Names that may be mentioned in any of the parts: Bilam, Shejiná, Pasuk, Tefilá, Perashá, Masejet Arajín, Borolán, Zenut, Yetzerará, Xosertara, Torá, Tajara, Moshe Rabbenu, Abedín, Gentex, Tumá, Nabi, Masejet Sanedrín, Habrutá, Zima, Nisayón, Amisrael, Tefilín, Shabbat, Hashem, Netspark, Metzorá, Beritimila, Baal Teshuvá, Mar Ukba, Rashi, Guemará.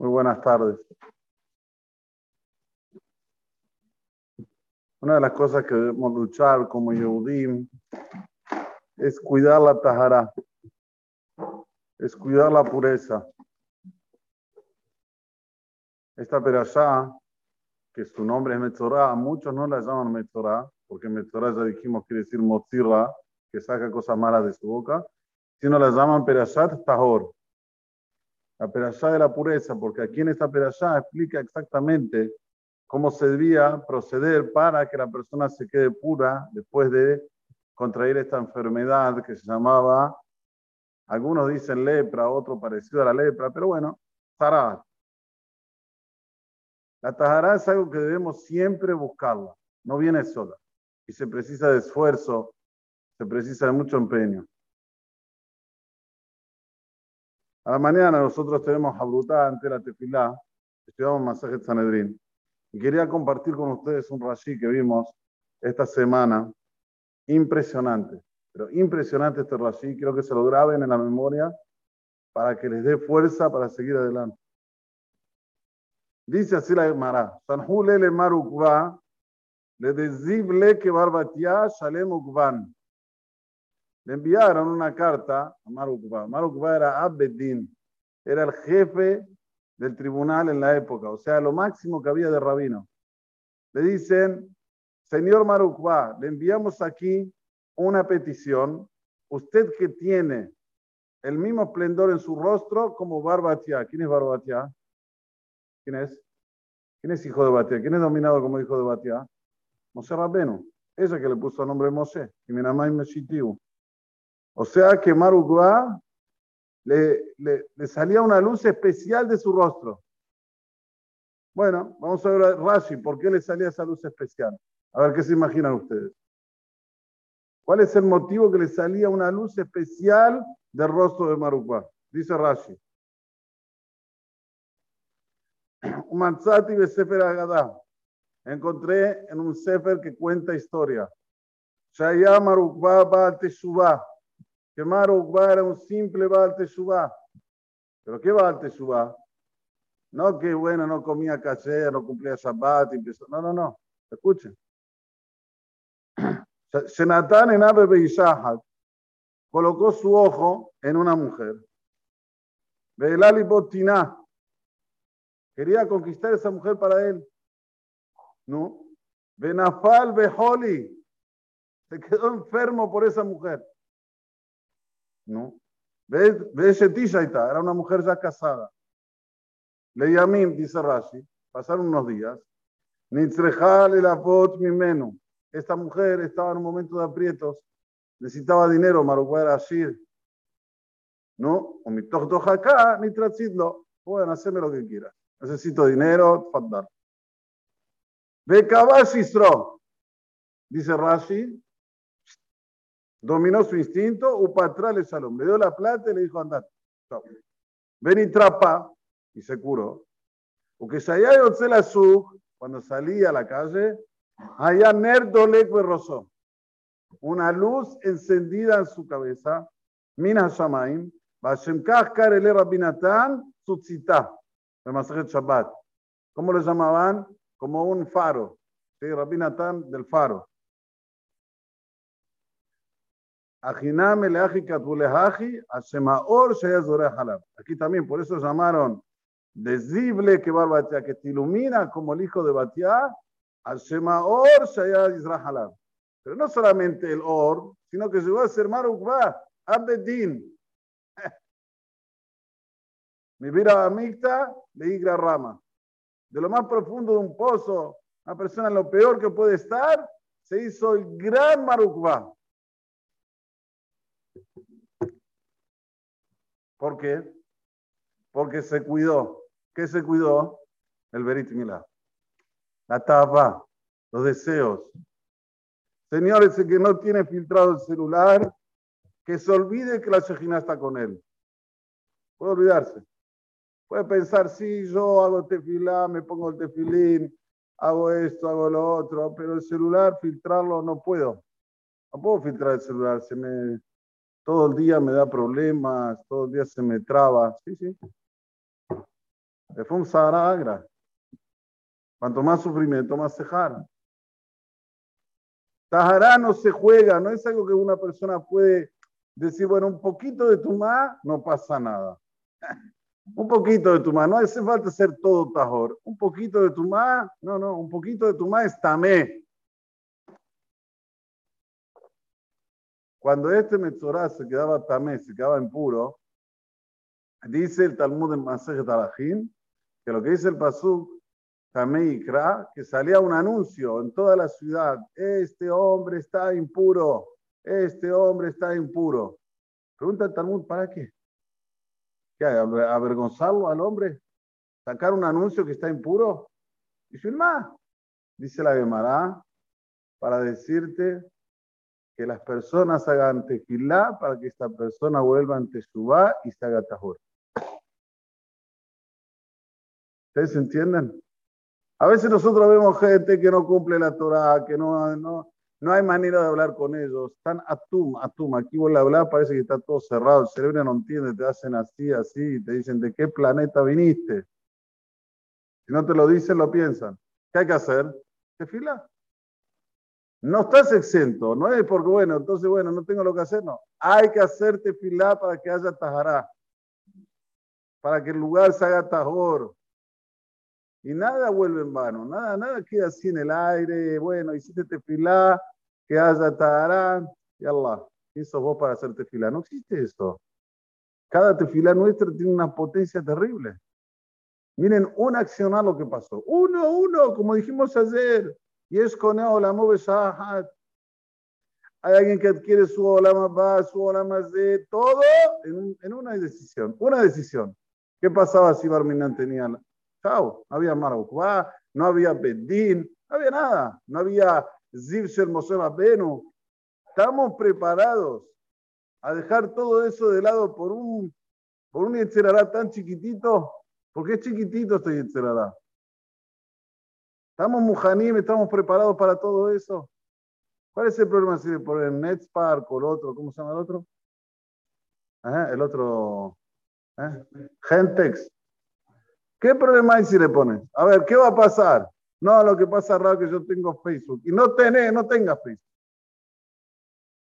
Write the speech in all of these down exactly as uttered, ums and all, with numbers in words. Muy buenas tardes. Una de las cosas que debemos luchar como Yehudim es cuidar la Tajara, es cuidar la pureza. Esta Perashá, que su nombre es Metzorá, muchos no la llaman Metzorá, porque Metzorá ya dijimos quiere decir Motzirra, que saca cosas malas de su boca, sino la llaman Perashat Tahor. La perashá de la pureza, porque aquí en esta perashá explica exactamente cómo se debía proceder para que la persona se quede pura después de contraer esta enfermedad que se llamaba, algunos dicen lepra, otro parecido a la lepra, pero bueno, tará. La tajará es algo que debemos siempre buscarla, no viene sola, y se precisa de esfuerzo, se precisa de mucho empeño. A la mañana nosotros tenemos Habrutá ante la Tefilá, estudiamos Masajet Sanedrín. Y quería compartir con ustedes un Rashi que vimos esta semana. Impresionante, pero impresionante este Rashi. Quiero que se lo graben en la memoria para que les dé fuerza para seguir adelante. Dice así la Guemará. Sanjulele Mar Ukba, le dezible que barbatía shalem ukban. Le enviaron una carta a Mar Ukba. Mar Ukba era Abedín, era el jefe del tribunal en la época, o sea, lo máximo que había de rabino. Le dicen, señor Mar Ukba, le enviamos aquí una petición, usted que tiene el mismo esplendor en su rostro como Barbatía. ¿Quién es Barbatía? ¿Quién es? ¿Quién es hijo de Batía? ¿Quién es dominado como hijo de Batía? Moshe Rabbenu. Ella que le puso el nombre de Moshe. Y mi mamá es Meshitiu. O sea que Mar Ukba le, le, le salía una luz especial de su rostro. Bueno, vamos a ver a Rashi, ¿por qué le salía esa luz especial? A ver qué se imaginan ustedes. ¿Cuál es el motivo que le salía una luz especial del rostro de Mar Ukba? Dice Rashi. Umanzati be sefer Agadá. Encontré en un sefer que cuenta historia. Shaya Mar Ukba Baal Teshuvá. Que Mar Ukba era un simple Baal Teshuvá. ¿Pero qué Baal Teshuvá? No que, bueno, no comía kasher, no cumplía Shabbat, empezó... No, no, no. Escuchen. Shenatán en Abe Beishahat colocó su ojo en una mujer. Beelali Botiná. Quería conquistar a esa mujer para él. ¿No? Benafal Beholi. Se quedó enfermo por esa mujer. ¿No? Era una mujer ya casada. Le llamim, dice Rashi, pasaron unos días. Esta mujer estaba en un momento de aprietos, necesitaba dinero, Mar Ukba era Ashir. ¿No? Pueden hacerme lo que quieran. Necesito dinero, faddar. Bekabashistro, dice Rashi. Dominó su instinto, upatra le salón. Le dio la plata y le dijo, andate. Ven y trapa, y se curó. Porque cuando salía a la calle, allá nerdolec berrosó. Una luz encendida en su cabeza. Mina Shamaim, Bashem Kaskar el Rabinatán, Sutzitá, el Masajet Shabbat. ¿Cómo lo llamaban? Como un faro. Sí, Rabinatán del faro. Aquí también, por eso llamaron Dezible que Barbatía, que te ilumina como el hijo de Batía, Ashemaor Shayad Israel. Pero no solamente el Or, sino que llegó a ser Mar Ukba, Abedín. Mi vira amicta de Igra Rama. De lo más profundo de un pozo, una persona en lo peor que puede estar, se hizo el gran Mar Ukba. ¿Por qué? Porque se cuidó. ¿Qué se cuidó? El Beritimila. La tapa, los deseos. Señores, el que no tiene filtrado el celular, que se olvide que la Shejiná está con él. Puede olvidarse. Puede pensar, sí, yo hago tefilá, me pongo el tefilín, hago esto, hago lo otro, pero el celular, filtrarlo no puedo. No puedo filtrar el celular, se me... Todo el día me da problemas, todo el día se me traba. Sí, sí. Fue un Sahara agra. Cuanto más sufrimiento, más Sejara. Tajara no se juega, no es algo que una persona puede decir, bueno, un poquito de Tumá, no pasa nada. Un poquito de Tumá, no hace falta ser todo tajor. Un poquito de Tumá, no, no, un poquito de Tumá es tamé. Cuando este Metzorá se quedaba tamé, se quedaba impuro, dice el Talmud del Masejet Arajín, que lo que dice el Pasuk, que salía un anuncio en toda la ciudad, este hombre está impuro, este hombre está impuro. Pregunta el Talmud, ¿para qué? ¿Qué hay? ¿Avergonzarlo al hombre? ¿Sacar un anuncio que está impuro? Y firmá, dice la Guemará, para decirte que las personas hagan tefilá para que esta persona vuelva en Teshuvá y se haga tajor. ¿Ustedes entienden? A veces nosotros vemos gente que no cumple la Torá, que no, no, no hay manera de hablar con ellos. Están atum, atum. Aquí vos la hablás, parece que está todo cerrado. El cerebro no entiende, te hacen así, así. Y te dicen, ¿de qué planeta viniste? Si no te lo dicen, lo piensan. ¿Qué hay que hacer? Tefilá. No estás exento. No es porque, bueno, entonces, bueno, no tengo lo que hacer. No. Hay que hacer tefilá para que haya tajará. Para que el lugar se haga tajor. Y nada vuelve en vano, nada, nada queda así en el aire. Bueno, hiciste tefilá, que haya tahará, y Allah, ¿quién sos vos para hacer tefilá? No existe eso. Cada tefilá nuestra tiene una potencia terrible. Miren, un accionar lo que pasó. Uno, uno, como dijimos ayer. Y es con la move shahat. Hay alguien que adquiere su olama ba, su olama de todo en, en una decisión. Una decisión. ¿Qué pasaba si Barminan tenía la... Chao, no había Mar Ukba, no había Abedín, no había nada, no había Moshe Rabbenu. Estamos preparados a dejar todo eso de lado por un por un Yetzerará tan chiquitito, porque es chiquitito este Yetzerará. Estamos mujanim, estamos preparados para todo eso. ¿Cuál es el problema si le ponen Netspark o el otro? ¿Cómo se llama el otro? Ajá, el otro ¿eh? Gentex. ¿Qué problema hay si le pones? A ver, ¿qué va a pasar? No, lo que pasa es que yo tengo Facebook. Y no tenés, no tengas Facebook.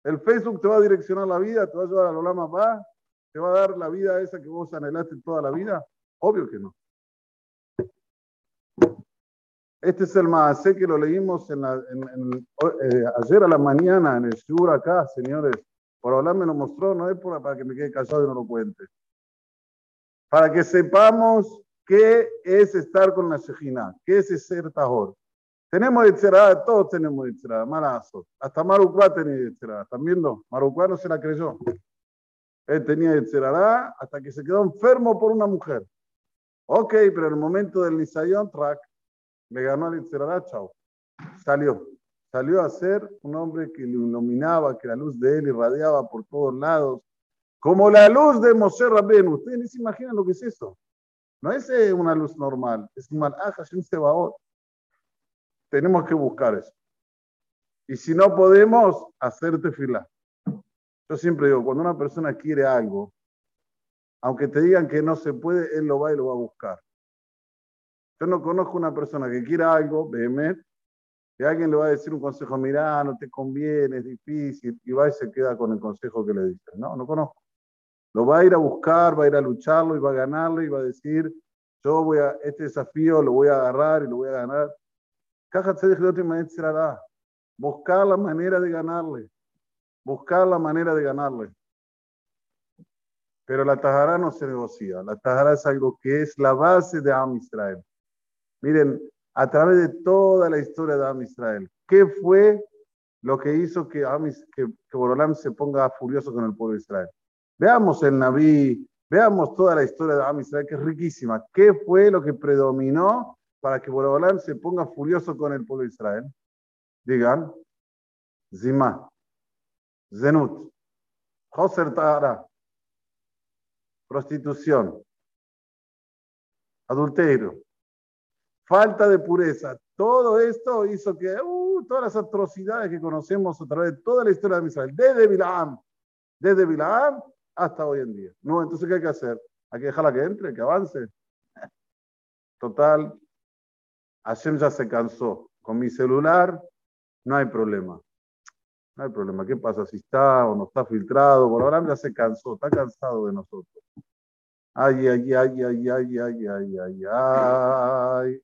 El Facebook te va a direccionar la vida, te va a ayudar a los lamas más, te va a dar la vida esa que vos anhelaste toda la vida. Obvio que no. Este es el maasé que lo leímos en la, en, en, eh, ayer a la mañana en el shur acá, señores. Borolán me lo mostró, no es por, para que me quede callado y no lo cuente. Para que sepamos... ¿Qué es estar con la Shejiná? ¿Qué es ser tajor? Tenemos Yetzerará, todos tenemos Yetzerará, malazo. Hasta Mar Ukba tenía Yetzerará, ¿están viendo? Mar Ukba no se la creyó. Él tenía Yetzerará hasta que se quedó enfermo por una mujer. Ok, pero en el momento del Nisayón, track, le ganó al Yetzerará, chao. Salió. Salió a ser un hombre que iluminaba, que la luz de él irradiaba por todos lados. Como la luz de Moshe Rabbenu. Ustedes ni se imaginan lo que es eso. No es una luz normal, es un malaj, es un sebaot. Tenemos que buscar eso. Y si no podemos, hacer tefilá. Yo siempre digo, cuando una persona quiere algo, aunque te digan que no se puede, él lo va y lo va a buscar. Yo no conozco una persona que quiera algo, vehemente, y alguien le va a decir un consejo, mirá, no te conviene, es difícil, y va y se queda con el consejo que le dicen. No, no conozco. Lo va a ir a buscar, va a ir a lucharlo y va a ganarlo y va a decir, yo voy a, este desafío lo voy a agarrar y lo voy a ganar. Buscar la manera de ganarle. Buscar la manera de ganarle. Pero la Tajara no se negocia. La Tajara es algo que es la base de Amisrael. Miren, a través de toda la historia de Amisrael, ¿qué fue lo que hizo que, Amis, que, que Borolán se ponga furioso con el pueblo de Israel? Veamos el Nabi, veamos toda la historia de Amisrael, que es riquísima. ¿Qué fue lo que predominó para que Borolán se ponga furioso con el pueblo de Israel? Digan, Zima, Zenut, Xosertara, prostitución, adulterio, falta de pureza. Todo esto hizo que uh, todas las atrocidades que conocemos a través de toda la historia de Israel, desde Bilam, desde Bilam hasta hoy en día. No, entonces, ¿qué hay que hacer? Hay que dejarla que entre, que avance. Total, Hashem ya se cansó. Con mi celular no hay problema. No hay problema. ¿Qué pasa si está o no está filtrado? Borolán ya se cansó, está cansado de nosotros. Ay, ay, ay, ay, ay, ay, ay, ay, ay.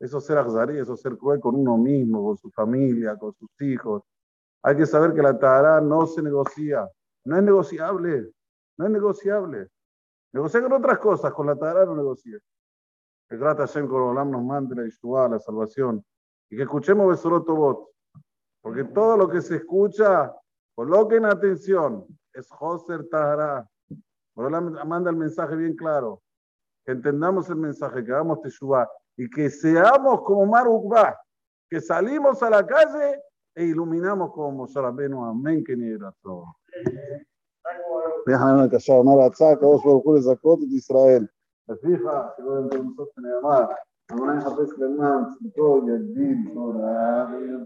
Eso es ser azarí, eso es ser cruel con uno mismo, con su familia, con sus hijos. Hay que saber que la Tajara no se negocia. No es negociable. No es negociable. Negociar con otras cosas, con la Tajara no negocia. Que trata Hashem con Olam nos mande la Yeshua, la salvación. Y que escuchemos Besorot Tovot. Porque todo lo que se escucha, coloquen atención, es Xosertara. Borolán manda el mensaje bien claro. Que entendamos el mensaje, que hagamos Teshuvá y que seamos como Mar Ukba, que salimos a la calle e iluminamos como Moshe Rabbenu. Amén, que ni era todo. Déjame callar, no la saca, vos procures a Cot de Israel. La fija, que lo entonces tenemos. Ahora es la vez que el man se toca el día.